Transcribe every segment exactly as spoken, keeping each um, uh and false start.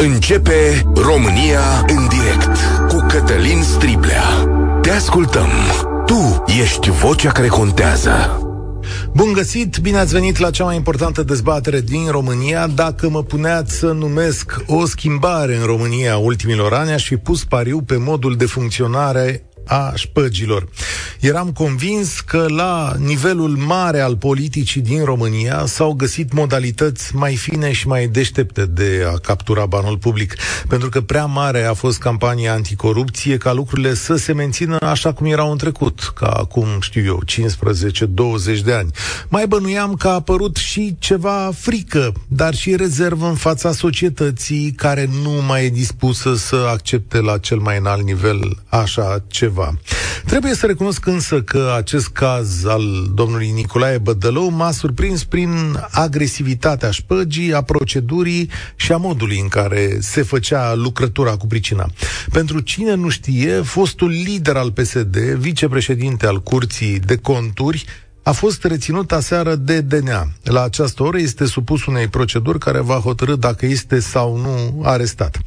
Începe România în direct cu Cătălin Striblea. Te ascultăm. Tu ești vocea care contează. Bun găsit, bine ați venit la cea mai importantă dezbatere din România. Dacă mă puneați să numesc o schimbare în România ultimilor ani, aș fi pus pariu pe modul de funcționare a șpăgilor. Eram convins că la nivelul mare al politicii din România s-au găsit modalități mai fine și mai deștepte de a captura banul public, pentru că prea mare a fost campania anticorupție ca lucrurile să se mențină așa cum erau în trecut, ca acum, știu eu, cincisprezece douăzeci de ani. Mai bănuiam că a apărut și ceva frică, dar și rezervă în fața societății care nu mai e dispusă să accepte la cel mai înalt nivel așa ceva. Trebuie să recunosc însă că acest caz al domnului Niculae Bădălău m-a surprins prin agresivitatea șpăgii, a procedurii și a modului în care se făcea lucrătura cu pricina. Pentru cine nu știe, fostul lider al P S D, vicepreședinte al Curții de Conturi, a fost reținut aseară de D N A. La această oră este supus unei proceduri care va hotărî dacă este sau nu arestat.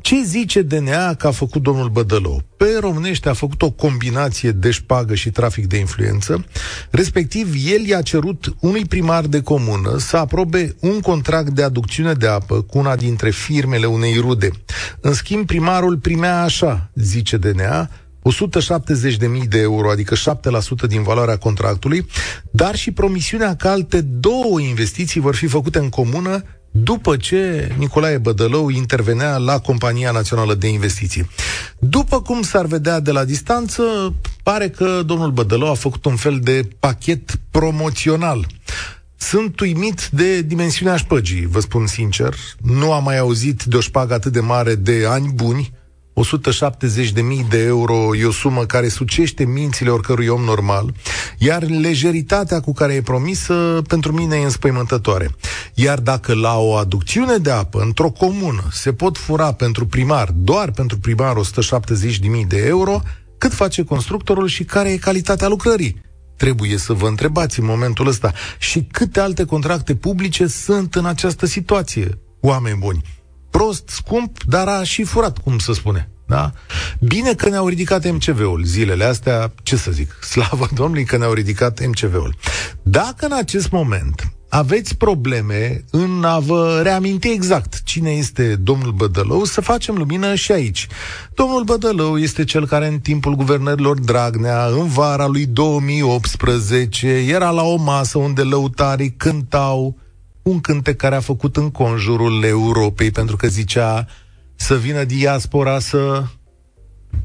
Ce zice D N A că a făcut domnul Bădălău? Pe românește a făcut o combinație de șpagă și trafic de influență, respectiv el i-a cerut unui primar de comună să aprobe un contract de aducțiune de apă cu una dintre firmele unei rude. În schimb, primarul primea așa, zice D N A, o sută șaptezeci de mii de euro, adică șapte la sută din valoarea contractului, dar și promisiunea că alte două investiții vor fi făcute în comună după ce Niculae Bădălău intervenea la Compania Națională de Investiții. După cum s-ar vedea de la distanță, pare că domnul Bădălău a făcut un fel de pachet promoțional. Sunt uimit de dimensiunea șpăgii, vă spun sincer. Nu am mai auzit de o șpagă atât de mare de ani buni. o sută șaptezeci de mii de euro e o sumă care sucește mințile oricărui om normal, iar lejeritatea cu care e promisă pentru mine e înspăimântătoare. Iar dacă la o aducțiune de apă într-o comună se pot fura pentru primar, doar pentru primar, o sută șaptezeci de mii de euro, cât face constructorul și care e calitatea lucrării? Trebuie să vă întrebați în momentul ăsta. Și câte alte contracte publice sunt în această situație, oameni buni? Prost, scump, dar a și furat, cum se spune, da? Bine că ne-au ridicat M C V-ul zilele astea, ce să zic, slavă Domnului că ne-au ridicat M C V-ul. Dacă în acest moment aveți probleme în a vă reaminti exact cine este domnul Bădălău, să facem lumină și aici. Domnul Bădălău este cel care în timpul guvernărilor Dragnea, în vara lui două mii optsprezece, era la o masă unde lăutarii cântau un cântec care a făcut în conjurul Europei, pentru că zicea să vină diaspora să...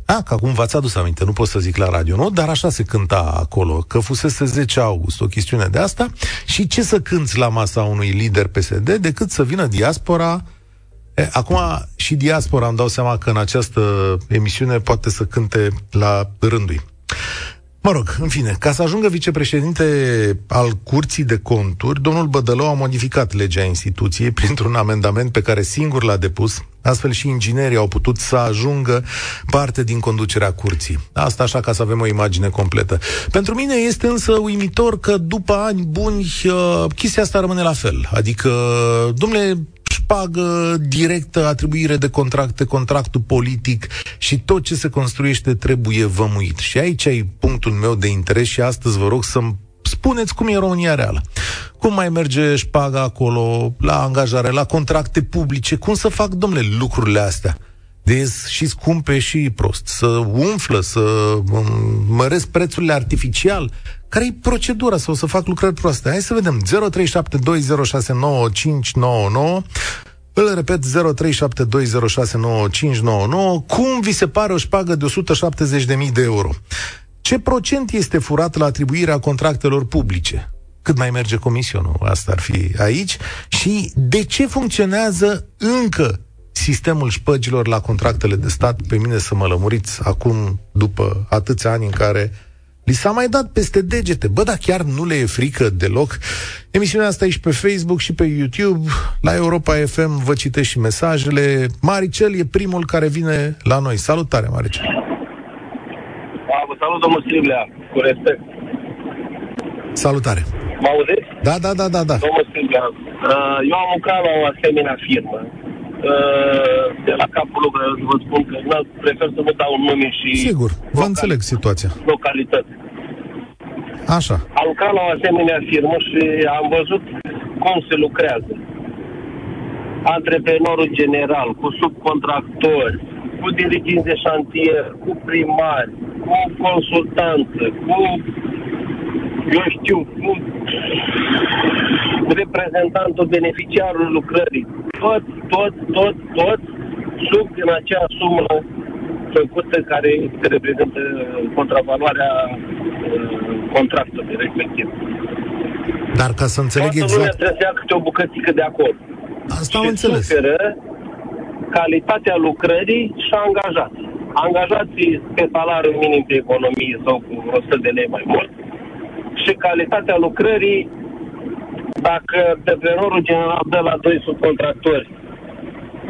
A, că acum v-ați adus aminte, nu pot să zic la radio, nu? Dar așa se cânta acolo, că fusese zece august, o chestiune de asta, și ce să cânți la masa unui lider P S D decât să vină diaspora... E, acum și diaspora îmi dau seama că în această emisiune poate să cânte la rândul. Mă rog, în fine, ca să ajungă vicepreședinte al Curții de Conturi, domnul Bădălău a modificat legea instituției printr-un amendament pe care singur l-a depus, astfel și inginerii au putut să ajungă parte din conducerea curții. Asta așa ca să avem o imagine completă. Pentru mine este însă uimitor că după ani buni chestia asta rămâne la fel. Adică, domnule, șpagă directă, atribuire de contracte, contractul politic și tot ce se construiește trebuie vămuit. Și aici e punctul meu de interes și astăzi vă rog să-mi spuneți cum e România reală. Cum mai merge șpaga acolo, la angajare, la contracte publice, cum să fac, domnule, lucrurile astea? Deci și scumpe și prost, să umflă, să măresc prețurile artificial. Care-i procedura sau să fac lucrări proaste? Hai să vedem. zero trei șapte doi zero șase nouă cinci nouă nouă. Îl repet, zero trei șapte doi zero șase nouă cinci nouă nouă. Cum vi se pare o șpagă de o sută șaptezeci de mii de euro? Ce procent este furat la atribuirea contractelor publice? Cât mai merge comisionul? Asta ar fi aici. Și de ce funcționează încă sistemul șpăgilor la contractele de stat? Pe mine să mă lămuriți acum, după atâția ani în care li s-a mai dat peste degete. Bă, dar chiar nu le e frică deloc? Emisiunea asta e și pe Facebook și pe YouTube. La Europa F M vă citesc și mesajele. Maricel e primul care vine la noi. Salutare, Maricel. Da, vă salut, domnul Striblea, cu respect. Salutare. Mă auziți? Da, da, da, da, da. Domnul Striblea, eu am lucrat la o asemenea firmă. Uh, capul locului, să vă spun că prefer să vă dau în mâini și... Sigur, vă înțeleg situația. Localități. Așa. Am lucrat la o asemenea firmă și am văzut cum se lucrează. Antreprenorul general, cu subcontractori, cu diriginți de șantier, cu primari, cu consultanță, cu... eu știu, cu reprezentantul beneficiarul lucrării. Tot, tot, tot, tot sub din acea sumă făcută care reprezintă contravaloarea contractului respectiv. Dar ca să înțeleg toată exact... Toată lumea trezea câte o bucățică de acolo. Asta am înțeles. Suferă calitatea lucrării și a angajații. Angajații pe salariu minim pe economie sau cu o sută de lei mai mult. Și calitatea lucrării, dacă antreprenorul general dă la doi subcontractori,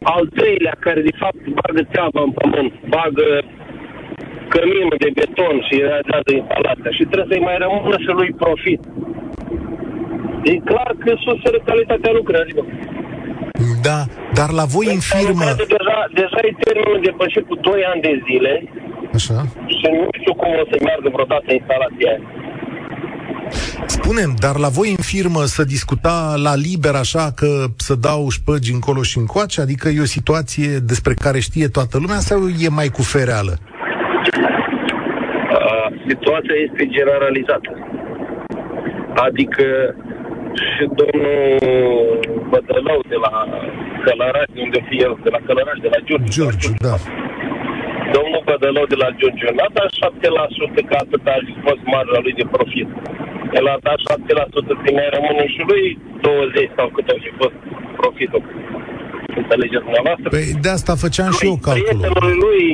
al treilea care de fapt bagă țeava în pământ, bagă căminul de beton și realizează instalația și trebuie să-i mai rămână și lui profit. E clar că suferă calitatea lucrării. Da, dar la voi în firmă... Deja, deja e termenul depășit cu doi ani de zile. Așa. Și nu știu cum o să meargă vreodată instalația aia. Spunem, dar la voi în firmă să discuta la liber așa că să dau șpăgi încolo și încoace? Adică e o situație despre care știe toată lumea sau e mai cu fereală? Uh, situația este generalizată. Adică și domnul Bădălău de la Călăraș, unde fi el, de la Călăraș, de la Giurgiu. Giurgiu, da. Domnul Bădălău de la Giurgiu n-a dat șapte la sută că atât a fost marja lui de profit. El a dat șapte la sută să mai rămână și lui douăzeci sau cât a și fost profitul. Înțelegeți dumneavoastră? Păi de asta făceam lui, și eu calculul. Prietenului lui,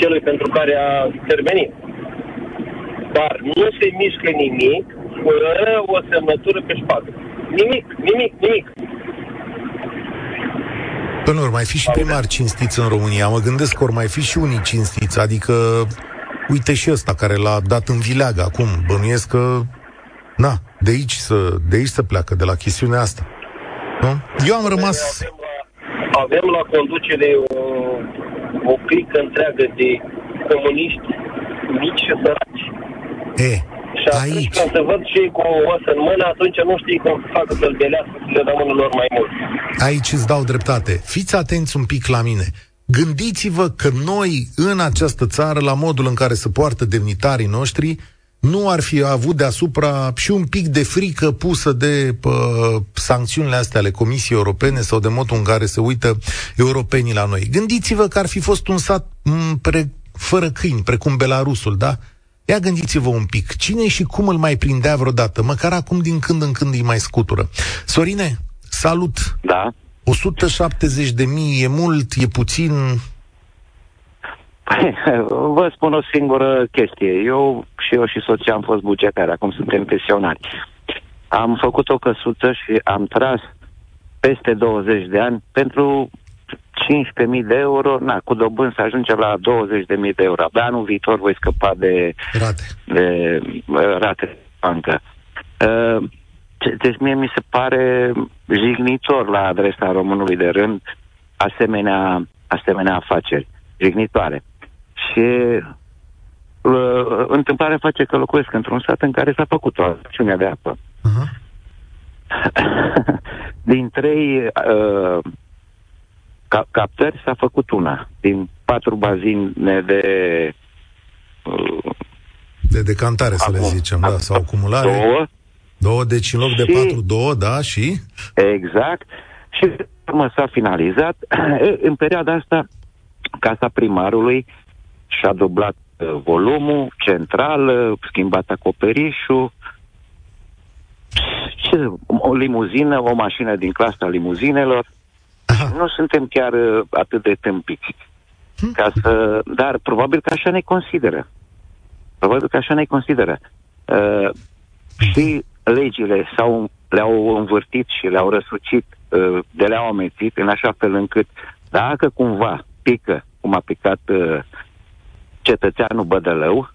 celui pentru care a intervenit. Dar nu se mișcă nimic fără o semnătură pe spate. Nimic, nimic, nimic. Până ori, mai fi și primar cinstiți în România. Mă gândesc că ori mai fi și unii cinstiți. Adică, uite și ăsta care l-a dat în vileag acum. Bănuiesc că, na, de aici să, de aici să pleacă, de la chestiunea asta. Nu? Eu am rămas... Avem la, avem la conducere o, o clică întreagă de comuniști mici și săraci. E, și atunci aici... când se văd și cu o oasă în mână, atunci nu știi cum să facă să-l belească să le rămână lor mai mult. Aici îți dau dreptate. Fiți atenți un pic la mine. Gândiți-vă că noi, în această țară, la modul în care se poartă demnitarii noștri, nu ar fi avut deasupra și un pic de frică pusă de pă, sancțiunile astea ale Comisiei Europene sau de modul în care se uită europenii la noi. Gândiți-vă că ar fi fost un sat m- pre- fără câini, precum Belarusul, da? Ia gândiți-vă un pic, cine și cum îl mai prindea vreodată, măcar acum din când în când îi mai scutură. Sorine, salut! Da? o sută șaptezeci de mii e mult, e puțin? Vă spun o singură chestie. Eu și eu și soția am fost bugetari, acum suntem pensionari. Am făcut o căsuță și am tras peste douăzeci de ani pentru cincisprezece mii de euro. Na, cu dobând să ajungem la douăzeci de mii de euro. Abia anul viitor voi scăpa de rate. De rate bancă. Uh, Deci mie mi se pare jignitor la adresa românului de rând asemenea, asemenea afaceri, jignitoare. Și uh, întâmplarea face că locuiesc într-un sat în care s-a făcut o acțiune de apă. Uh-huh. Din trei uh, cap- captări s-a făcut una. Din patru bazine de... Uh, de decantare, acum, să le zicem, da, sau acumulare. Două. Două, deci în loc și, de patru, două, da, și? Exact. Și urmă s-a finalizat. În perioada asta, casa primarului și-a dublat uh, volumul central, uh, schimbat acoperișul, și o limuzină, o mașină din clasa limuzinelor. Aha. Nu suntem chiar uh, atât de tâmpiți. Hmm. Ca să, dar probabil că așa ne consideră. Probabil că așa ne consideră. Uh, și legile s-au, le-au învârtit și le-au răsucit, de le-au amețit în așa fel încât dacă cumva pică, cum a picat cetățeanul Bădălău,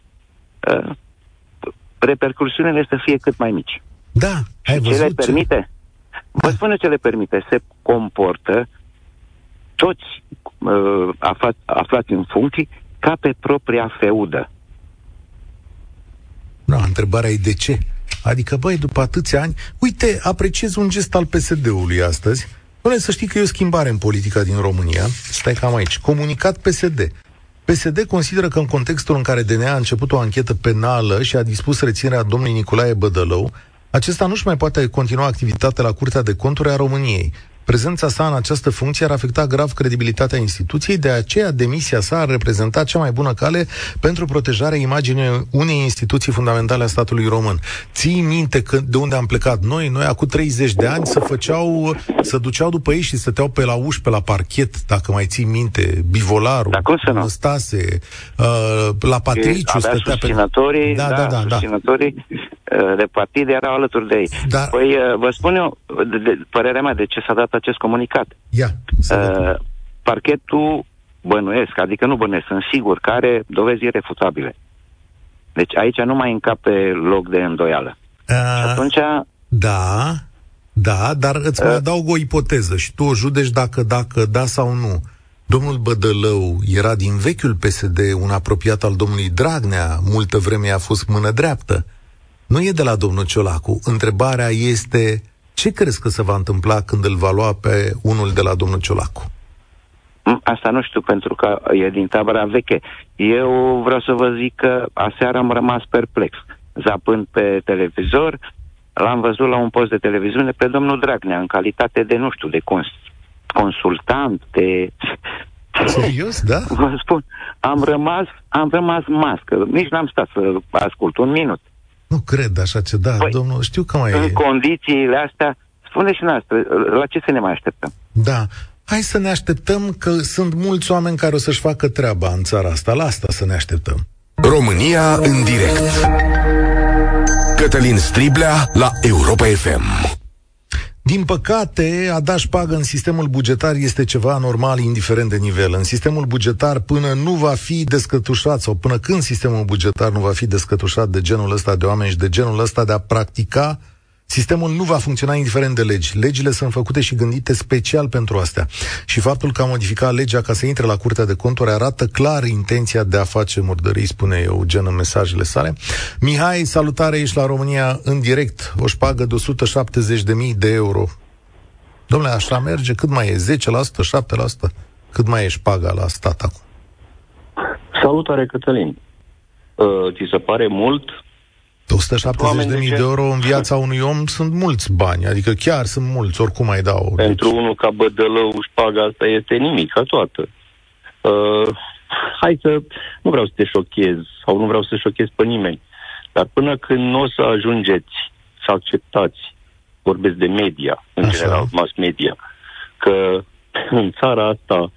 repercursiunile să fie cât mai mici. Da, ai văzut ce le permite? Vă spune ce le permite. Se comportă toți uh, aflat, aflați în funcții ca pe propria feudă. Da, întrebarea e de ce? Adică, băi, după atâția ani, uite, apreciez un gest al P S D-ului astăzi. Doamne, să știi că e o schimbare în politica din România. Stai cam aici. Comunicat P S D. P S D consideră că în contextul în care D N A a început o anchetă penală și a dispus reținerea domnului Niculae Bădălău, acesta nu-și mai poate continua activitatea la Curtea de Conturi a României. Prezența sa în această funcție ar afecta grav credibilitatea instituției, de aceea demisia sa ar reprezenta cea mai bună cale pentru protejarea imaginii unei instituții fundamentale a statului român. Ții minte că de unde am plecat noi? Noi acum treizeci de ani se făceau, se duceau după ei și stăteau pe la uși, pe la parchet, dacă mai ții minte, Bivolaru, Năstase, la Patriciu, stătea pe... Da, da, da, da, susținătorii de partide erau alături de ei. Dar... Păi, vă spun eu, de, de, părerea mea, de ce s-a dat acest comunicat. Ia, uh, parchetul bănuiesc, adică nu bănuiesc, sunt sigur că are dovezi irefutabile. Deci aici nu mai încape loc de îndoială. Uh, și atunci... Da, da, dar îți uh, mai adaug o ipoteză și tu o judeci dacă, dacă, da sau nu. Domnul Bădălău era din vechiul P S D, un apropiat al domnului Dragnea, multă vreme a fost mână dreaptă. Nu e de la domnul Ciolacu. Întrebarea este ce crezi că se va întâmpla când îl va lua pe unul de la domnul Ciolacu? Asta nu știu, pentru că e din tabăra veche. Eu vreau să vă zic că aseară am rămas perplex. Zapând pe televizor, l-am văzut la un post de televiziune pe domnul Dragnea, în calitate de, nu știu, de cons- consultant, de... Serios, da? Vă spun, am rămas, am rămas mască. Nici n-am stat să ascult un minut. Nu cred așa ce, da, păi, domnul, știu că mai în e... În condițiile astea, spune și noastră, la ce să ne mai așteptăm? Da, hai să ne așteptăm că sunt mulți oameni care o să-și facă treaba în țara asta, la asta să ne așteptăm. România în direct. Cătălin Striblea la Europa F M. Din păcate, a da șpagă în sistemul bugetar este ceva anormal, indiferent de nivel. În sistemul bugetar, până nu va fi descătușat, sau până când sistemul bugetar nu va fi descătușat de genul ăsta de oameni și de genul ăsta de a practica, sistemul nu va funcționa indiferent de legi. Legile sunt făcute și gândite special pentru astea. Și faptul că a modificat legea ca să intre la Curtea de Conturi arată clar intenția de a face murdării, spune Eugen în mesajele sale. Mihai, salutare, ești la România în direct. O șpagă de o sută șaptezeci de mii de euro. Dom'le, așa merge? Cât mai e? zece la sută? șapte la sută? Cât mai e șpaga la stat acum? Salutare, Cătălin. Uh, ți se pare mult? o sută șaptezeci de mii de euro în viața unui om sunt mulți bani, adică chiar sunt mulți, oricum mai dau. Pentru deci... unul ca Bădălău, șpaga asta este nimic, ca toată. Uh, hai să, nu vreau să te șochez, sau nu vreau să șochez pe nimeni, dar până când nu o să ajungeți să acceptați, vorbesc de media, în Așa. general, mass media, că în țara asta,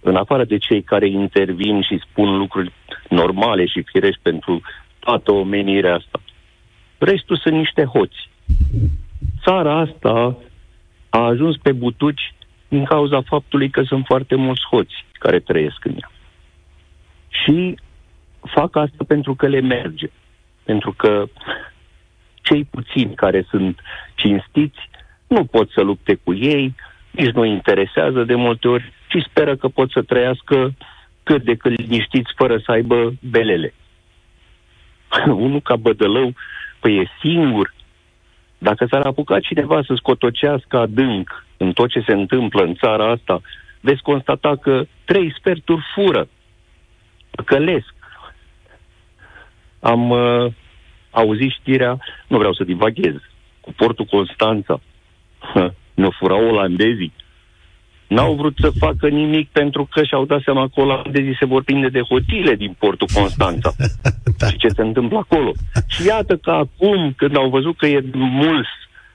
în afară de cei care intervin și spun lucruri normale și firești pentru toată omenirea asta, restul sunt niște hoți. Țara asta a ajuns pe butuci din cauza faptului că sunt foarte mulți hoți care trăiesc în ea. Și fac asta pentru că le merge. Pentru că cei puțini care sunt cinstiți nu pot să lupte cu ei, nici nu interesează de multe ori, ci speră că pot să trăiască cât de cât liniștiți fără să aibă belele. Unul ca Bădălău, păi e singur. Dacă s-ar apuca cineva să scotocească adânc în tot ce se întâmplă în țara asta, veți constata că trei sferturi fură, păcălesc. Am uh, auzit știrea, nu vreau să divaghez, cu portul Constanța. Ne-o furau olandezii. N-au vrut să facă nimic pentru că și-au dat seama că olandezii se vor prinde de hotile din portul Constanța. Și ce se întâmplă acolo. Și iată că acum, când au văzut că e mulți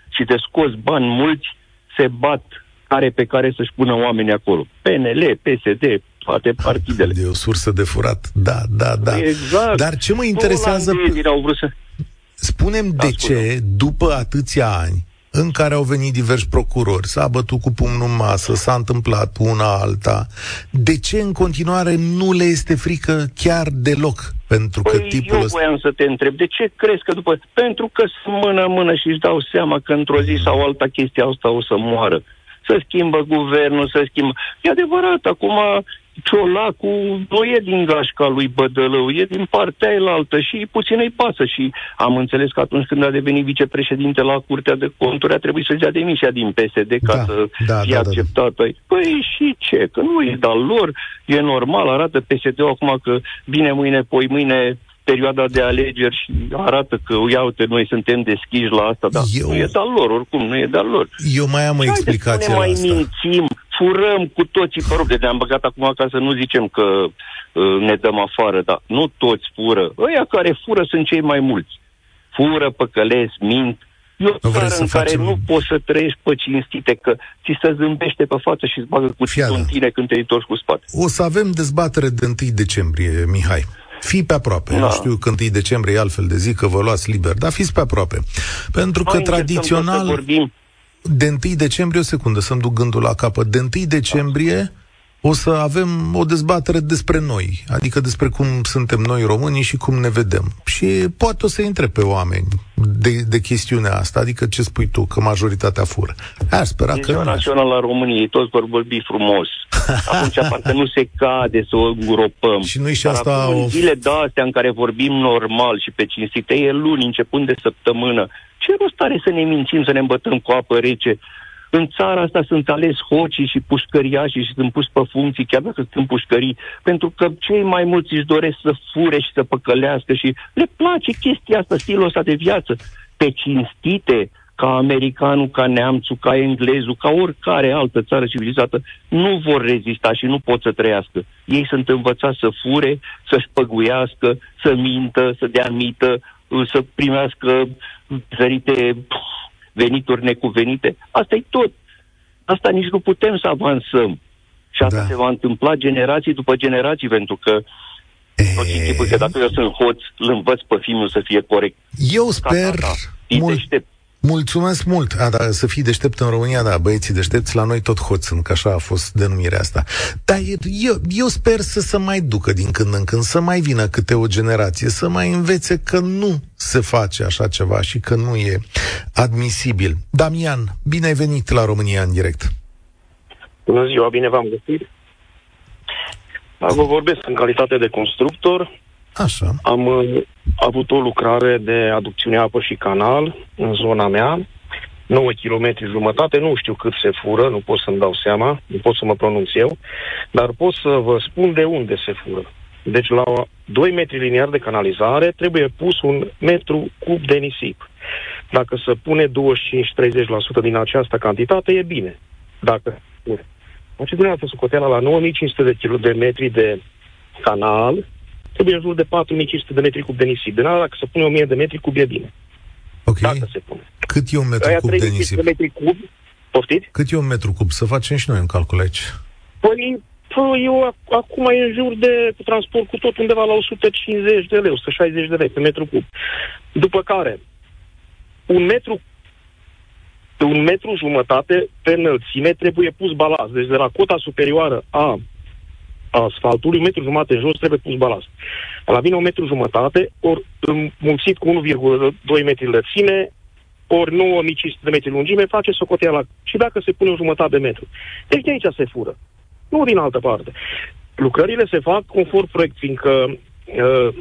și de scos bani mulți, se bat care pe care să-și pună oamenii acolo. P N L, P S D, toate partidele. E o sursă de furat. Da, da, da. Exact. Dar ce mă interesează... Au vrut să... Spune-mi de ce, după atâția ani, în care au venit diversi procurori, s-a bătut cu pumnul în masă, s-a întâmplat una alta. De ce în continuare nu le este frică chiar deloc? Pentru că păi tipul eu ăsta... voiam să te întreb, de ce crezi că după... Pentru că sunt mână-mână și își dau seama că într-o zi sau alta chestia asta o să moară. să schimbă guvernul, să schimbă... E adevărat, acum Ciolacu nu e din gașca lui Bădălău, e din partea elaltă și puțin îi pasă. Și am înțeles că atunci când a devenit vicepreședinte la Curtea de Conturi a trebuit să-și dea demisia din P S D ca da, să da, fie da, acceptată. Da, da. Păi și ce? Că nu e de-al lor, e normal, arată P S D-ul acum că bine mâine, poi mâine... perioada de alegeri și arată că, uite, noi suntem deschiși la asta, dar eu... nu e de-al lor, oricum, nu e de-al lor. Eu mai am o explicație la mai asta. Mințim, furăm cu toții, pe rog, de ne-am băgat acum ca să nu zicem că uh, ne dăm afară, dar nu toți fură. Ăia care fură sunt cei mai mulți. Fură, păcălesc, mint. E o țară în care facem... nu poți să trăiești pe cinstite, că ți se zâmbește pe față și îți bagă cuțitul în tine când te întorci cu spate. O să avem dezbatere de unu decembrie, Mihai. Fii pe aproape. Da. Nu știu când unu decembrie e altfel de zi, că vă luați liber, dar fiți pe aproape. Pentru că noi tradițional, de unu decembrie, o secundă, să-mi duc gândul la capăt, de unu decembrie o să avem o dezbatere despre noi, adică despre cum suntem noi românii și cum ne vedem. Și poate o să intre pe oameni de, de chestiunea asta, adică ce spui tu, că majoritatea fură. Aș spera că... Ziua Națională a României, toți vor vorbi frumos. Atunci parcă nu se cade să o îngropăm. Și nu-i și asta... Acum, o... în zile de astea în care vorbim normal și pe cinstite, e luni, începând de săptămână. Ce rost are să ne mințim, să ne îmbătăm cu apă rece? În țara asta sunt ales hocii și pușcăriașii și sunt pus pe funcții, chiar dacă sunt pușcării, pentru că cei mai mulți își doresc să fure și să păcălească și le place chestia asta, stilul ăsta de viață. Pe cinstite, ca americanul, ca neamțul, ca englezul, ca oricare altă țară civilizată, nu vor rezista și nu pot să trăiască. Ei sunt învățați să fure, să-și păguiască, să mintă, să dea mită, să primească zărite... venituri necuvenite. Asta e tot. Asta nici nu putem să avansăm. Și asta da. se va întâmpla generații după generații, pentru că e... că dacă eu sunt hoț, îl învăț pe filmul să fie corect. Eu sper... Da, da, da. Mul... Mulțumesc mult! A, da, să fii deștept în România, da, băieții deștepți, la noi tot hoți sunt, că așa a fost denumirea asta. Dar eu, eu sper să se mai ducă din când în când, să mai vină câte o generație, să mai învețe că nu se face așa ceva și că nu e admisibil. Damian, bine ai venit la România în direct. Bună ziua, bine v-am găsit. Vă vorbesc în calitate de constructor. Așa. Am uh, avut o lucrare de aducțiune apă și canal în zona mea, nouă kilometri jumătate, nu știu cât se fură, nu pot să-mi dau seama, nu pot să mă pronunț eu, dar pot să vă spun de unde se fură. Deci la doi metri liniari de canalizare trebuie pus un metru cub de nisip. Dacă se pune douăzeci și cinci la treizeci la sută din această cantitate, e bine. Dacă fură. Deci dumneavoastră socoteala la nouă mii cinci sute de metri de canal, trebuie în jur de patru mii cinci sute de metri cub de nisip. De nada, dacă se pune o mie de metri cub, e bine. Ok. Dacă se pune. Cât e un metru aia cub de nisip? De metri cub. Poftiți? Cât e un metru cub? Să facem și noi un calcul aici. Păi, păi eu acum e în jur de cu transport cu tot undeva la o sută cincizeci de lei, o sută șaizeci de lei pe metru cub. După care, un metru un metru jumătate pe înălțime trebuie pus balast. Deci de la cota superioară a asfaltului, un metru jumătate în jos trebuie pus balast. La vine un metru jumătate, ori mulțit cu unu virgulă doi metri lățime, ori nouă mii cinci sute de metri lungime, face socoteala. Și dacă se pune o jumătate de metru. Deci de aici se fură. Nu din altă parte. Lucrările se fac conform proiect, fiindcă uh,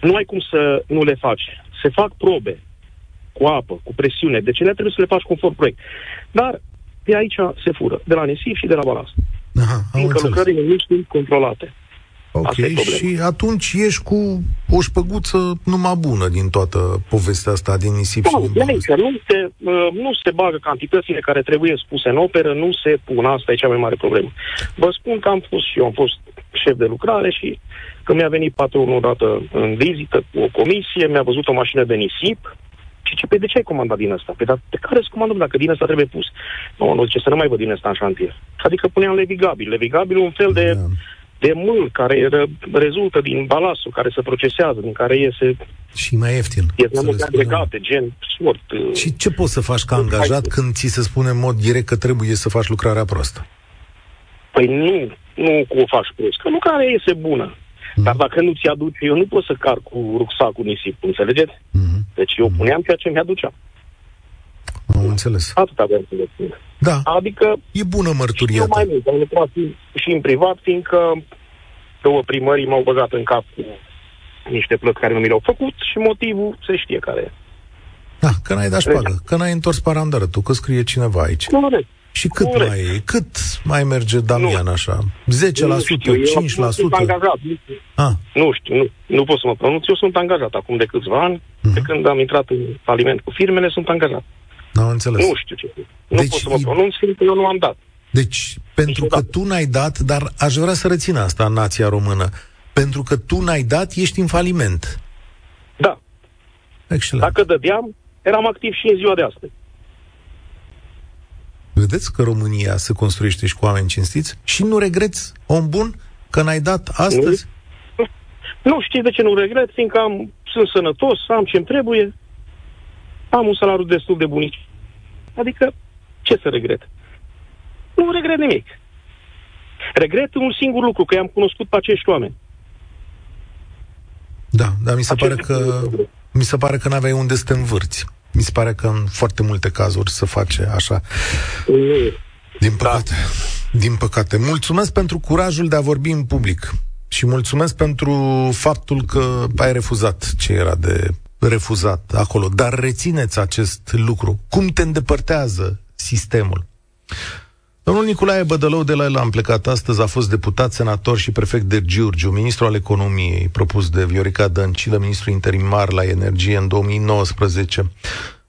nu ai cum să nu le faci. Se fac probe cu apă, cu presiune. Deci ele trebuie să le faci conform proiect. Dar de aici se fură. De la nisip și de la balast. Aha, fiindcă lucrările nu sunt controlate. Ok, și atunci ești cu o șpăguță numai bună din toată povestea asta, din nisip no, și din balast. Nu se, nu se bagă cantitățile care trebuie spuse în operă, nu se pun. Asta e cea mai mare problemă. Vă spun că am fost și eu, am fost șef de lucrare și când mi-a venit patronul odată în vizită cu o comisie, mi-a văzut o mașină de nisip. Și ce, pe de ce ai comandat din ăsta? Pe de care îți comandăm dacă din ăsta trebuie pus? Nu, nu zice să nu mai văd din ăsta în șantier. Adică puneam levigabil. Levigabil un fel de, da. de mâl care ră, rezultă din balastul care se procesează, din care iese... Și mai ieftin. Legate, gen, sort. Și ce poți să faci ca angajat când ți se spune în mod direct că trebuie să faci lucrarea proastă? Păi nu, nu o faci prost, că lucrarea iese bună. Mm-hmm. Dar dacă nu ți-aduce, eu nu pot să car cu rucsacul nisip, înțelegeți? Mm-hmm. Deci eu puneam ceea ce mi-aducea. Am înțeles. Atât aveam să le spune. Da. Adică e bună mărturia. Eu mai mult, am lucrat și în privat, fiindcă două primării m-au băgat în cap cu niște plăți care nu mi le-au făcut și motivul se știe care e. Da, că n-ai dat șpagă, că n-ai întors parandară tu, că scrie cineva aici. Corect. Și cât Corect. mai e? Cât mai merge Damian nu. așa? zece la sută, nu știu, cinci la sută? Nu sunt angajat. Ah. Nu știu, nu, nu pot să mă pronunț. Eu sunt angajat acum de câțiva ani, uh-huh. de când am intrat în faliment cu firmele, sunt angajat. N-am înțeles. Nu știu ce. Nu deci, pot să mă pronunț, fiindcă eu nu am dat. Deci, pentru că dat. tu n-ai dat, dar aș vrea să rețin asta în nația română, pentru că tu n-ai dat, ești în faliment. Da. Excelent. Dacă dădeam, eram activ și în ziua de astăzi. Vedeți că România se construiește și cu oameni cinstiți? Și nu regreți, om bun, că n-ai dat astăzi? Nu, nu știți de ce nu regret, fiindcă am, sunt sănătos, am ce-mi trebuie, am un salariu destul de bunici. Adică, ce să regret? Nu regret nimic. Regret un singur lucru, că i-am cunoscut pe acești oameni. Da, dar mi se pare că, mi se pare că n-aveai unde să te învârți. Mi se pare că în foarte multe cazuri se face așa. Din păcate. Da. Din păcate. Mulțumesc pentru curajul de a vorbi în public și mulțumesc pentru faptul că ai refuzat ce era de refuzat acolo. Dar rețineți acest lucru. Cum te îndepărtează sistemul? Domnul Niculae Bădălău, de la el am plecat astăzi, a fost deputat, senator și prefect de Giurgiu, ministru al economiei, propus de Viorica Dăncilă, ministru interimar la energie în două mii nouăsprezece.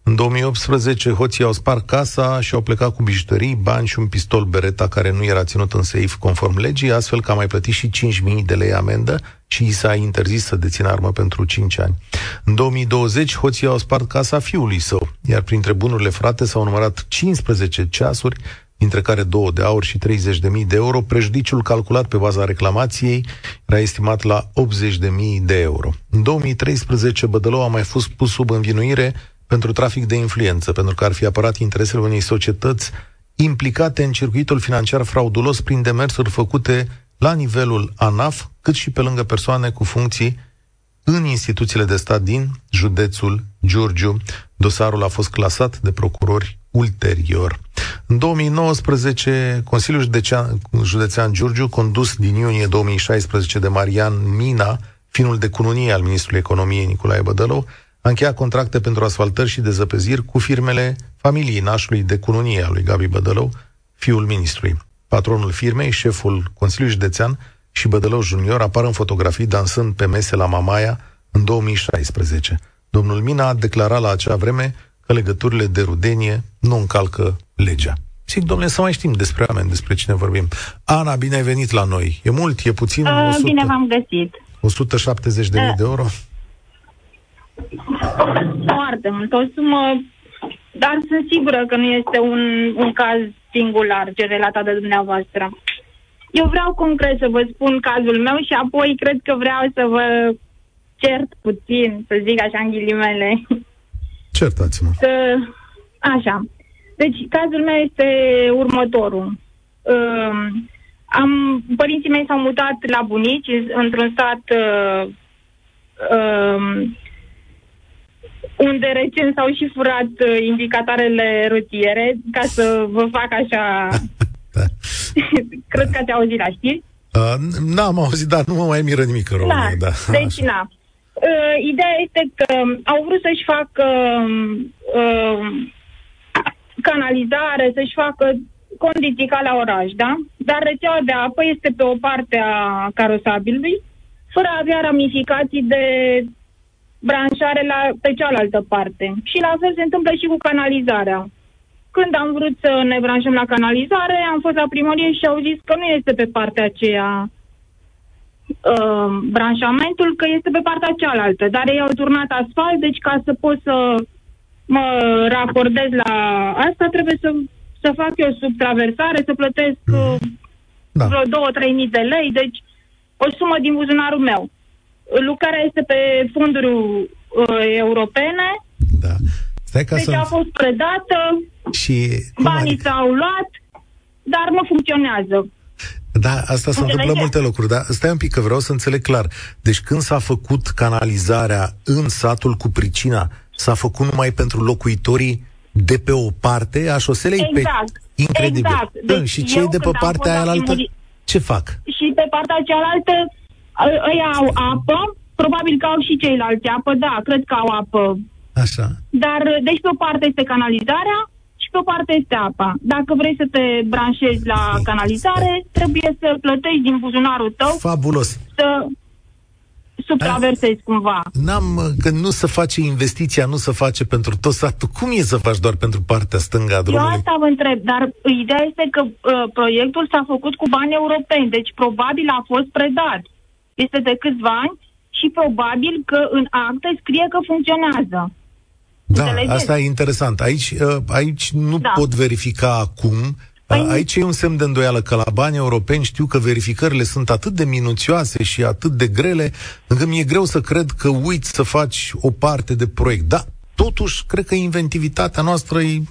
În două mii optsprezece, hoții au spart casa și au plecat cu bijuterii, bani și un pistol Beretta care nu era ținut în seif conform legii, astfel că a mai plătit și cinci mii de lei amendă și i s-a interzis să dețină armă pentru cinci ani. În două mii douăzeci, hoții au spart casa fiului său, iar printre bunurile frate s-au numărat cincisprezece ceasuri, dintre care două de aur și treizeci de mii de euro. Prejudiciul calculat pe baza reclamației era estimat la optzeci de mii de euro. În două mii treisprezece, Bădălău a mai fost pus sub învinuire pentru trafic de influență, pentru că ar fi apărat interesele unei societăți implicate în circuitul financiar fraudulos prin demersuri făcute la nivelul ANAF, cât și pe lângă persoane cu funcții în instituțiile de stat din județul Giurgiu. Dosarul a fost clasat de procurori ulterior. În două mii nouăsprezece, Consiliul Județean, Județean Giurgiu, condus din iunie două mii șaisprezece de Marian Mina, fiul de cununie al ministrului economiei Niculae Bădălău, a încheiat contracte pentru asfaltări și dezăpeziri cu firmele familiei nașului de cununie al lui Gabi Bădălău, fiul ministrului. Patronul firmei, șeful Consiliului Județean și Bădălău junior apar în fotografii dansând pe mese la Mamaia în două mii șaisprezece. Domnul Mina a declarat la acea vreme că legăturile de rudenie nu încalcă legea. Zic, domnule, să mai știm despre oameni, despre cine vorbim. Ana, bine ai venit la noi. E mult, e puțin? A, o sută, bine v-am găsit. o sută șaptezeci de mii de euro? Foarte mult, o sumă, dar sunt sigură că nu este un, un caz singular ce relata de dumneavoastră. Eu vreau concret să vă spun cazul meu și apoi cred că vreau să vă cert puțin, să zic așa în ghilimele. Certați-mă. Să... Așa. Deci, cazul meu este următorul. Uh, am, părinții mei s-au mutat la bunici, într-un stat uh, uh, unde recent s-au și furat uh, indicatoarele rutiere, ca să vă fac așa... da. Cred da. că ați auzit la știri. Uh, n-am auzit, dar nu mă mai miră nimic în România. Da. Da. Deci, așa. na. Uh, ideea este că au vrut să-și facă... Uh, uh, canalizare, să-și facă condiții ca la oraș, da? Dar rețeaua de apă este pe o parte a carosabilului, fără a avea ramificații de branșare la, pe cealaltă parte. Și la fel se întâmplă și cu canalizarea. Când am vrut să ne branșăm la canalizare, am fost la primărie și au zis că nu este pe partea aceea uh, branșamentul, că este pe partea cealaltă. Dar ei au turnat asfalt, deci ca să pot să mă raportez la asta, trebuie să, să fac eu subtraversare, să plătesc da. vreo două-trei mii de lei, deci o sumă din buzunarul meu. Lucrarea este pe fonduri uh, europene, da. Stai ca deci să... a fost predată, și banii adică? s-au luat, dar nu funcționează. Da, asta s-a întâmplat multe lucruri, dar stai un pic că vreau să înțeleg clar. Deci când s-a făcut canalizarea în satul cu pricina, s-a făcut numai pentru locuitorii de pe o parte a șoselei. Exact. Pe... Incredibil. Exact. Deci și cei de pe partea aia altă, imuni... ce fac? Și pe partea cealaltă îi au apă, probabil că au și ceilalți apă, da, cred că au apă. Așa. Dar, deci, pe o parte este canalizarea și pe o parte este apa. Dacă vrei să te branșezi la canalizare, trebuie să plătești din buzunarul tău. Fabulos. Să... subtraversezi cumva. N-am, că nu se face investiția, nu se face pentru tot satul. Cum e să faci doar pentru partea stângă a drumului? Eu asta vă întreb, dar ideea este că uh, proiectul s-a făcut cu bani europeni, deci probabil a fost predat. Este de câțiva ani și probabil că în acte scrie că funcționează. Da, înțelegeți? Asta e interesant. Aici, uh, aici nu da. pot verifica acum. Aici e un semn de îndoială că la bani europeni știu că verificările sunt atât de minuțioase și atât de grele, încât mi-e greu să cred că uiți să faci o parte de proiect. Da, totuși, cred că inventivitatea noastră e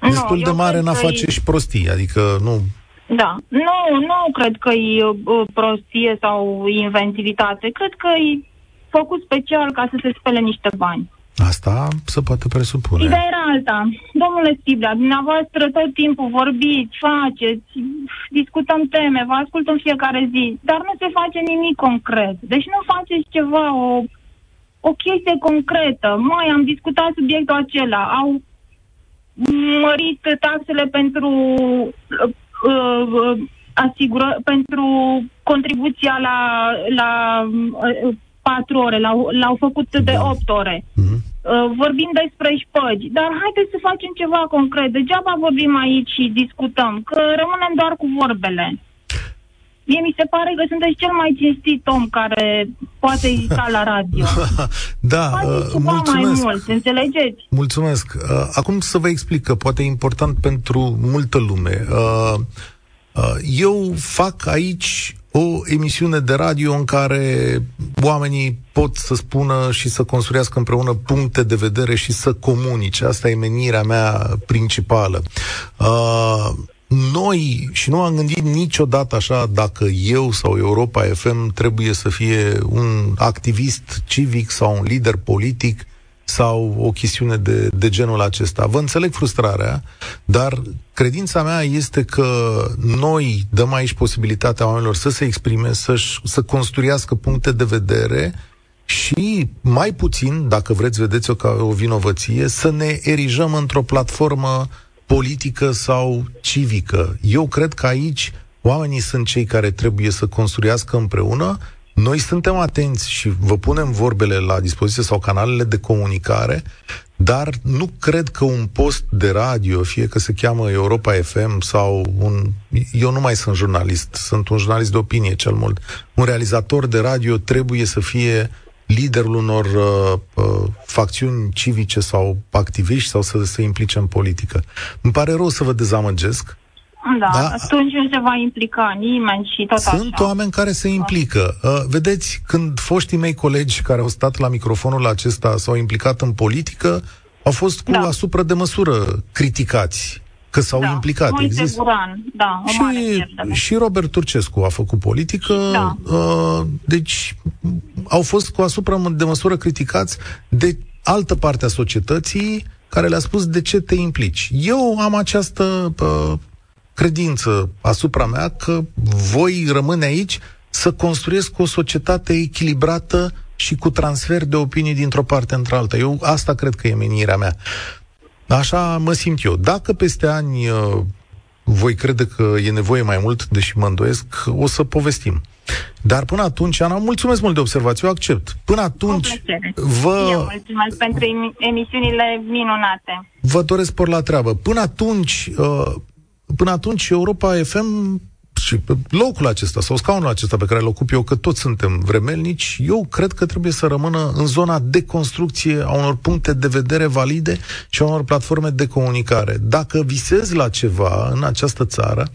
nu, destul de mare în a face e... și prostii, adică nu... Da, nu, nu cred că e prostie sau inventivitate, cred că e făcut special ca să se spele niște bani. Asta se poate presupune. Ideea era alta. Domnule Striblea, dumneavoastră tot timpul vorbiți, faceți, discutăm teme, vă ascultăm fiecare zi, dar nu se face nimic concret. Deci nu faceți ceva, o, o chestie concretă. Mai am discutat subiectul acela. Au mărit taxele pentru uh, uh, asigură, pentru contribuția la... la uh, patru ore, l-au, l-au făcut de opt ore. Mm-hmm. Vorbim despre șpăgi, dar haideți să facem ceva concret. Degeaba vorbim aici și discutăm, că rămânem doar cu vorbele. Mie mi se pare că sunteți cel mai cinstit om care poate exista la radio. Da, faceți ceva mulțumesc. Mai mult, înțelegeți? Mulțumesc. Acum să vă explic că poate e important pentru multă lume. Eu fac aici o emisiune de radio în care oamenii pot să spună și să construiască împreună puncte de vedere și să comunice. Asta e menirea mea principală. Uh, noi, și nu am gândit niciodată așa, dacă eu sau Europa F M trebuie să fie un activist civic sau un lider politic sau o chestiune de, de genul acesta. Vă înțeleg frustrarea, dar credința mea este că noi dăm aici posibilitatea oamenilor să se exprime, să-și, să construiască puncte de vedere și mai puțin, dacă vreți, vedeți-o ca o vinovăție, să ne erijăm într-o platformă politică sau civică. Eu cred că aici oamenii sunt cei care trebuie să construiască împreună. Noi suntem atenți și vă punem vorbele la dispoziție sau canalele de comunicare, dar nu cred că un post de radio, fie că se cheamă Europa F M sau un... Eu nu mai sunt jurnalist, sunt un jurnalist de opinie cel mult. Un realizator de radio trebuie să fie liderul unor uh, uh, facțiuni civice sau activiști sau să se implice în politică. Îmi pare rău să vă dezamăgesc. Da, da, atunci nu se va implica nimeni și tot. Sunt așa. Oameni care se implică. Vedeți, când foștii mei colegi care au stat la microfonul acesta s-au implicat în politică, au fost cu da. asupra de măsură criticați că s-au da. implicat. Există. Da, o mare și, și Robert Turcescu a făcut politică, da. uh, deci au fost cu asupra de măsură criticați de altă parte a societății care le-a spus de ce te implici. Eu am această... Uh, credință asupra mea că voi rămâne aici să construiesc o societate echilibrată și cu transfer de opinii dintr-o parte într-alta. Eu asta cred că e menirea mea. Așa mă simt eu. Dacă peste ani uh, voi crede că e nevoie mai mult, deși mă îndoiesc, o să povestim. Dar până atunci, Ana, mulțumesc mult de observație, eu accept. Până atunci, vă... Eu mulțumesc pentru emisiunile minunate. Vă doresc por la treabă. Până atunci... Uh, Până atunci, Europa F M și locul acesta, sau scaunul acesta pe care îl ocup eu, că toți suntem vremelnici, eu cred că trebuie să rămână în zona de construcție a unor puncte de vedere valide și a unor platforme de comunicare. Dacă visez la ceva în această țară,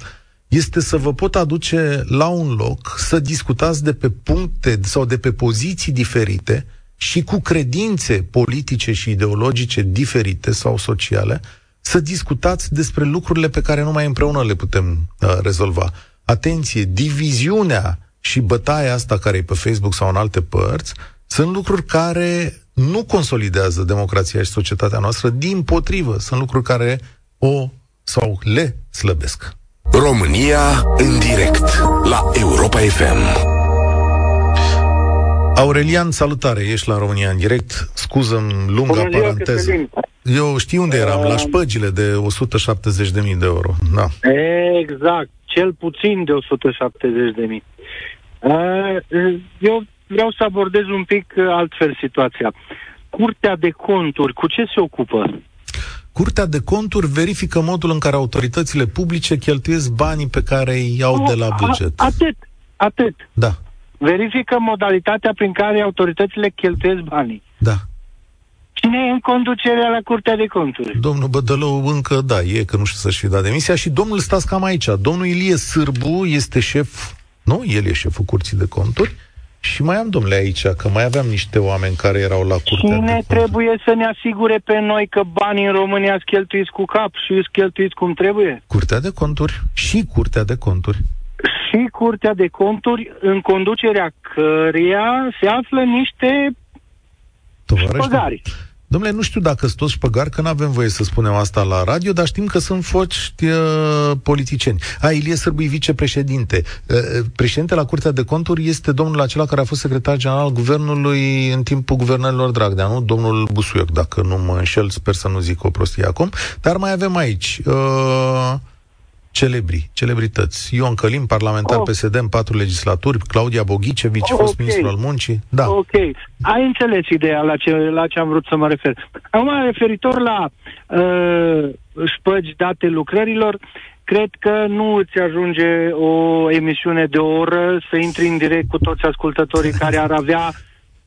este să vă pot aduce la un loc, să discutați de pe puncte sau de pe poziții diferite și cu credințe politice și ideologice diferite sau sociale, să discutați despre lucrurile pe care numai împreună le putem uh, rezolva. Atenție, diviziunea și bătaia asta care e pe Facebook sau în alte părți, sunt lucruri care nu consolidează democrația și societatea noastră, dimpotrivă, sunt lucruri care o sau le slăbesc. România în direct la Europa F M. Aurelian, salutare, ești la România în direct. Scuză-mi lunga România, paranteză. Eu știu unde eram, uh, la șpăgile de o sută șaptezeci de mii de euro. Da. Exact, cel puțin de o sută șaptezeci de mii. Uh, eu vreau să abordez un pic altfel situația. Curtea de Conturi, cu ce se ocupă? Curtea de Conturi verifică modul în care autoritățile publice cheltuiesc banii pe care îi iau oh, de la buget. A, atât, atât. Da. Verifică modalitatea prin care autoritățile cheltuiesc banii. Da. Cine e în conducerea la Curtea de Conturi? Domnul Bădălău încă, da, e că nu știu să-și fi dat demisia și domnul stați cam aici. Domnul Ilie Sârbu este șef, nu? El e șeful Curții de Conturi. Și mai am, domnule, aici, că mai aveam niște oameni care erau la Curtea de Conturi. Trebuie să ne asigure pe noi că banii în România îți cheltuiți cu cap și îți cheltuiți cum trebuie? Curtea de Conturi și Curtea de Conturi. Și Curtea de Conturi, în conducerea căreia se află niște șpăgari. Dom'le, nu știu dacă sunt toți șpăgari, că n-avem voie să spunem asta la radio, dar știm că sunt foști uh, politicieni. A, Ilie Sârbu, vicepreședinte. Uh, președinte la Curtea de Conturi este domnul acela care a fost secretar general al guvernului în timpul guvernărilor Dragnea, nu? Domnul Busuioc, dacă nu mă înșel, sper să nu zic o prostie acum. Dar mai avem aici... Uh, Celebri, celebrități. Ion Călin, parlamentar oh. P S D în patru legislaturi, Claudia Boghicevici, oh, fost okay. ministru al muncii. Da. Ok, ai înțeles ideea la ce, la ce am vrut să mă refer. Acum, referitor la uh, șpăgi date lucrărilor, cred că nu îți ajunge o emisiune de o oră să intri în direct cu toți ascultătorii care ar avea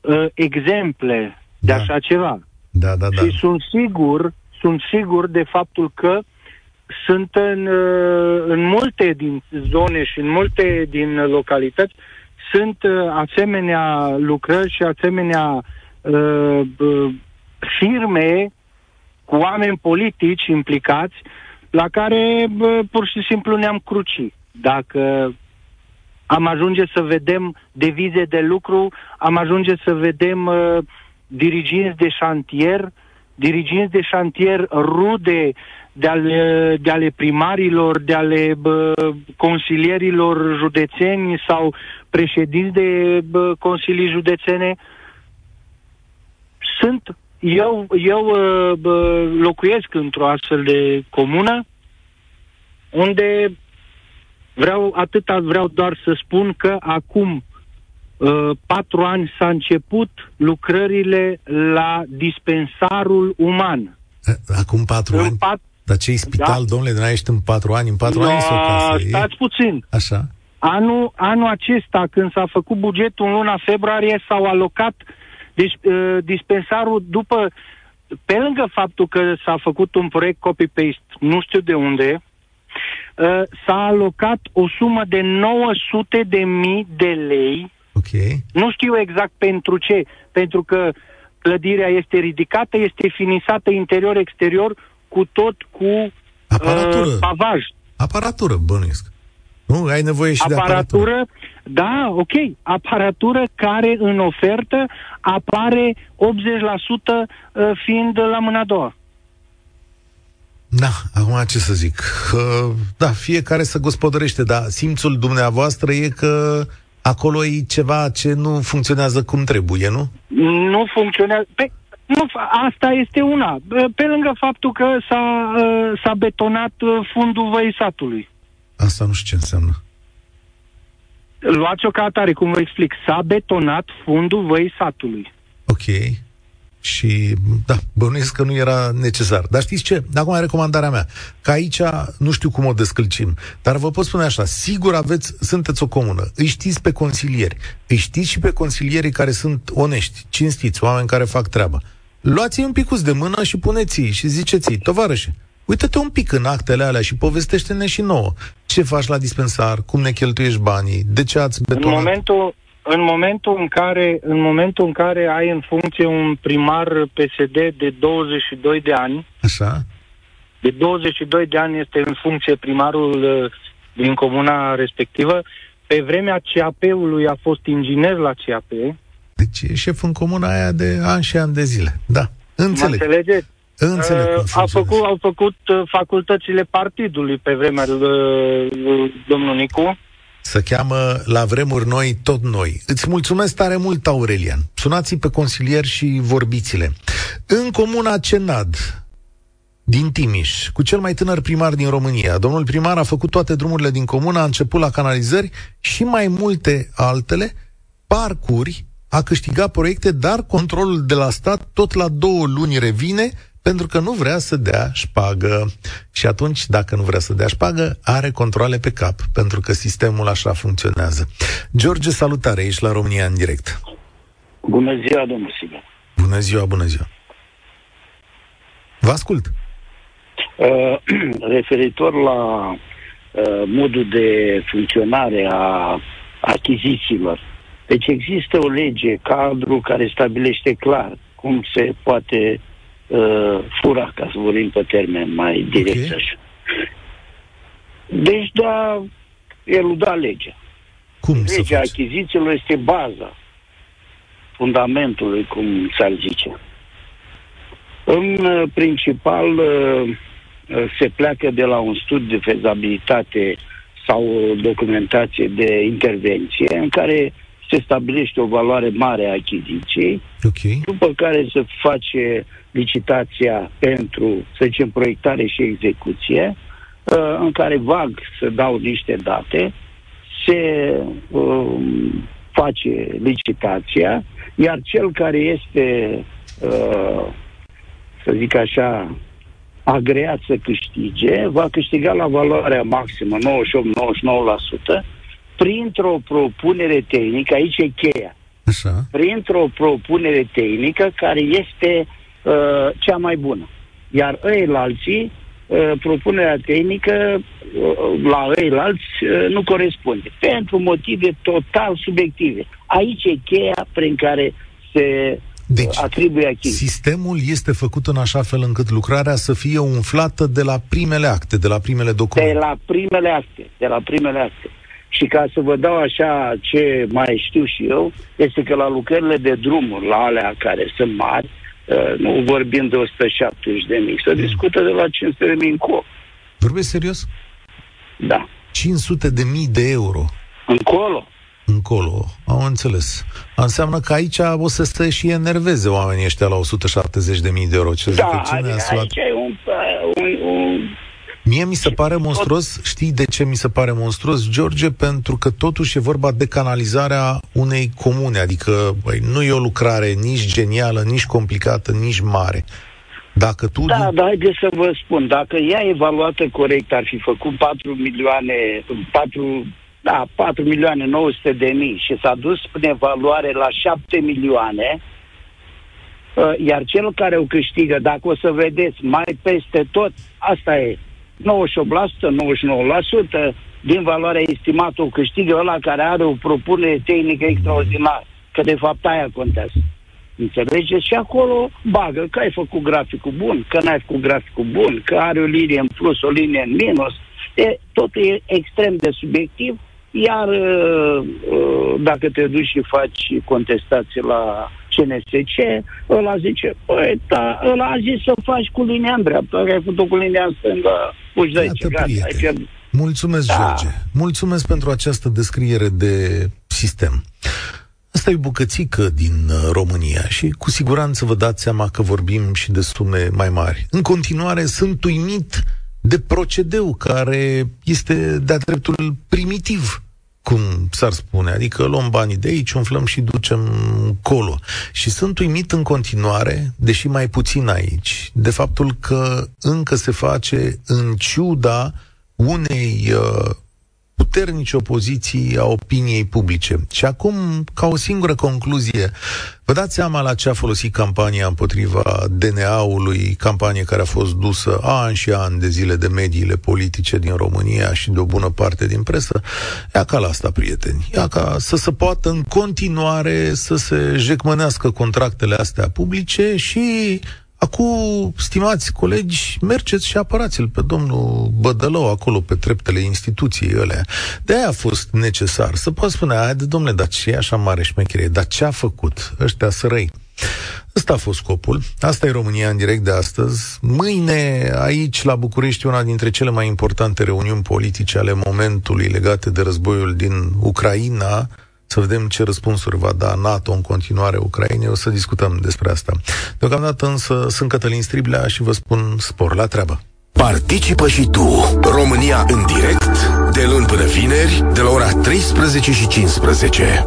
uh, exemple de da. așa ceva. Da, da, da. Și sunt sigur, sunt sigur de faptul că sunt în, în multe din zone și în multe din localități sunt asemenea lucrări și asemenea uh, firme cu oameni politici implicați la care uh, pur și simplu ne-am cruci. Dacă am ajunge să vedem devize de lucru, am ajunge să vedem uh, diriginți de șantier, diriginți de șantier rude de ale, de ale primarilor, de ale bă, consilierilor județeni sau președinți de bă, consilii județene. Sunt, eu, eu bă, locuiesc într-o astfel de comună unde vreau, atâta vreau doar să spun că acum patru ani s-a început lucrările la dispensarul uman. Acum patru ani? Pat... Dar ce-i spital, da. domnule, de n-ai ești în patru ani? În patru da, ani sau casă? Stați e... puțin. Așa. Anul, anul acesta, când s-a făcut bugetul în luna februarie, s-au alocat deci, uh, dispensarul după... Pe lângă faptul că s-a făcut un proiect copy-paste, nu știu de unde, uh, s-a alocat o sumă de nouă sute de mii de lei. Okay. Nu știu exact pentru ce, pentru că clădirea este ridicată, este finisată interior-exterior, cu tot cu aparatură. Uh, pavaj. Aparatură, bănuiesc. Nu, ai nevoie și aparatură, de aparatură. Da, ok. Aparatură care în ofertă apare optzeci la sută fiind la mâna a doua. Da, acum ce să zic? Uh, da, fiecare se gospodărește, dar simțul dumneavoastră e că... Acolo e ceva ce nu funcționează cum trebuie, nu? Nu funcționează. Pe, nu, asta este una. Pe lângă faptul că s-a, s-a betonat fundul Văisatului. Asta nu știu ce înseamnă. Luați-o ca atare, cum vă explic. S-a betonat fundul Văisatului. Ok. Și, da, bănuiesc că nu era necesar. Dar știți ce? Acum e recomandarea mea. Că aici, nu știu cum o descălcim, dar vă pot spune așa, sigur aveți, sunteți o comună, îi știți pe consilieri, îi știți și pe consilierii care sunt onești, cinstiți, oameni care fac treaba. Luați-i un picuț de mână și puneți-i și ziceți-i, tovarășe, uită-te un pic în actele alea și povestește-ne și nouă. Ce faci la dispensar, cum ne cheltuiești banii, de ce ați betonat... În momentul... În momentul în care, în momentul în care ai în funcție un primar P S D de douăzeci și doi de ani, așa. De douăzeci și doi de ani este în funcție primarul din comuna respectivă, pe vremea C A P-ului a fost inginer la C A P. Deci Deci e șef în comuna aia de ani și ani de zile. Da, înțeleg. Înțelegeți? Înțeleg uh, a făcut, au făcut facultățile partidului pe vremea lui domnul Nicu. Se cheamă La vremuri noi, tot noi. Îți mulțumesc tare mult, Aurelian. Sunați-i pe consilier și vorbiți-le. În comuna Cenad, din Timiș, cu cel mai tânăr primar din România, domnul primar a făcut toate drumurile din comună, a început la canalizări și mai multe altele, parcuri, a câștigat proiecte, dar controlul de la stat tot la două luni revine, pentru că nu vrea să dea șpagă. Și atunci, dacă nu vrea să dea șpagă, are controle pe cap, pentru că sistemul așa funcționează. George, salutare, ești la România în direct. Bună ziua, domnul Silva. Bună ziua, bună ziua. Vă ascult. Uh, referitor la uh, modul de funcționare a achizițiilor. Deci există o lege cadru care stabilește clar cum se poate uh, fura, ca să vorbim pe termen mai direct, okay, așa. Deci de a eluda legea. Cum legea achizițiilor este baza fundamentului, cum s-ar zice. În principal se pleacă de la un studiu de fezabilitate sau o documentație de intervenție în care se stabilește o valoare mare a achiziției, okay, după care se face licitația pentru, să zicem, proiectare și execuție, în care vag se dau niște date, se um, face licitația, iar cel care este uh, să zic așa, agreat să câștige, va câștiga la valoarea maximă, nouăzeci și opt - nouăzeci și nouă la sută, printr-o propunere tehnică, aici e cheia, așa, printr-o propunere tehnică care este uh, cea mai bună. Iar ăilalții, uh, propunerea tehnică uh, la ăilalți uh, nu corespunde, pentru motive total subjective. Aici e cheia prin care se... Deci, sistemul este făcut în așa fel încât lucrarea să fie umflată de la primele acte, de la primele documente. De la primele acte, de la primele acte. Și ca să vă dau așa ce mai știu și eu, este că la lucrările de drumuri, la alea care sunt mari, nu vorbim de o sută șaptezeci de mii, se discută de la cinci sute de mii încoa. Vorbești serios? Da. cinci sute de mii de euro. Încolo? Încolo, am înțeles. Înseamnă că aici o să stă și enerveze oamenii ăștia la o sută șaptezeci de mii de euro. Ce da, adică aici luat... e un, un, un... Mie mi se pare monstruos, știi de ce mi se pare monstruos, George? Pentru că totuși e vorba de canalizarea unei comune. Adică băi, nu e o lucrare nici genială, nici complicată, nici mare. Dacă tu... Da, dar haideți să vă spun, dacă ea evaluată corect ar fi făcut patru milioane, patru... Da, patru milioane nouă sute de mii și s-a dus prin evaluare la șapte milioane, iar cel care o câștigă, dacă o să vedeți, mai peste tot, asta e, nouăzeci și opt la sută, nouăzeci și nouă la sută din valoarea estimată o câștigă ăla care are o propunere tehnică extraordinară, că de fapt aia contează. Înțelegeți? Și acolo bagă că ai făcut graficul bun, că n-ai făcut graficul bun, că are o linie în plus, o linie în minus, e, totul e extrem de subiectiv. Iar dacă te duci și faci contestații la C N S C, ăla zice, băi, da, ăla a zis să faci cu linia în dreapta, că ai făcut-o cu linia în stânga, uși de aici, gata, ai pierdut. Mulțumesc, da. George. Mulțumesc pentru această descriere de sistem. Asta e o bucățică din România și cu siguranță vă dați seama că vorbim și de sume mai mari. În continuare, sunt uimit de procedeu care este de-a dreptul primitiv, cum s-ar spune. Adică luăm banii de aici, umflăm și ducem colo. Și sunt uimit în continuare, deși mai puțin aici, de faptul că încă se face în ciuda unei uh, puternici opoziții a opiniei publice. Și acum, ca o singură concluzie, vă dați seama la ce a folosit campania împotriva D N A-ului, campanie care a fost dusă ani și ani de zile de mediile politice din România și de o bună parte din presă? Ia ca la asta, prieteni. Ia ca să se poată în continuare să se jecmănească contractele astea publice și Acum, stimați colegi, mergeți și apărați-l pe domnul Bădălău acolo, pe treptele instituției alea. De-aia a fost necesar să poți spune, haide, domnule, dar ce e așa mare șmecherie? Dar ce a făcut ăștia sărăi? Ăsta a fost scopul. Asta e România în direct de astăzi. Mâine, aici, la București, una dintre cele mai importante reuniuni politice ale momentului legate de războiul din Ucraina. Să vedem ce răspunsuri va da NATO în continuare Ucrainei. O să discutăm despre asta. Deocamdată însă sunt Cătălin Striblea și vă spun spor la treabă. Participă și tu, România în direct, de luni până vineri, de la ora treisprezece și cincisprezece.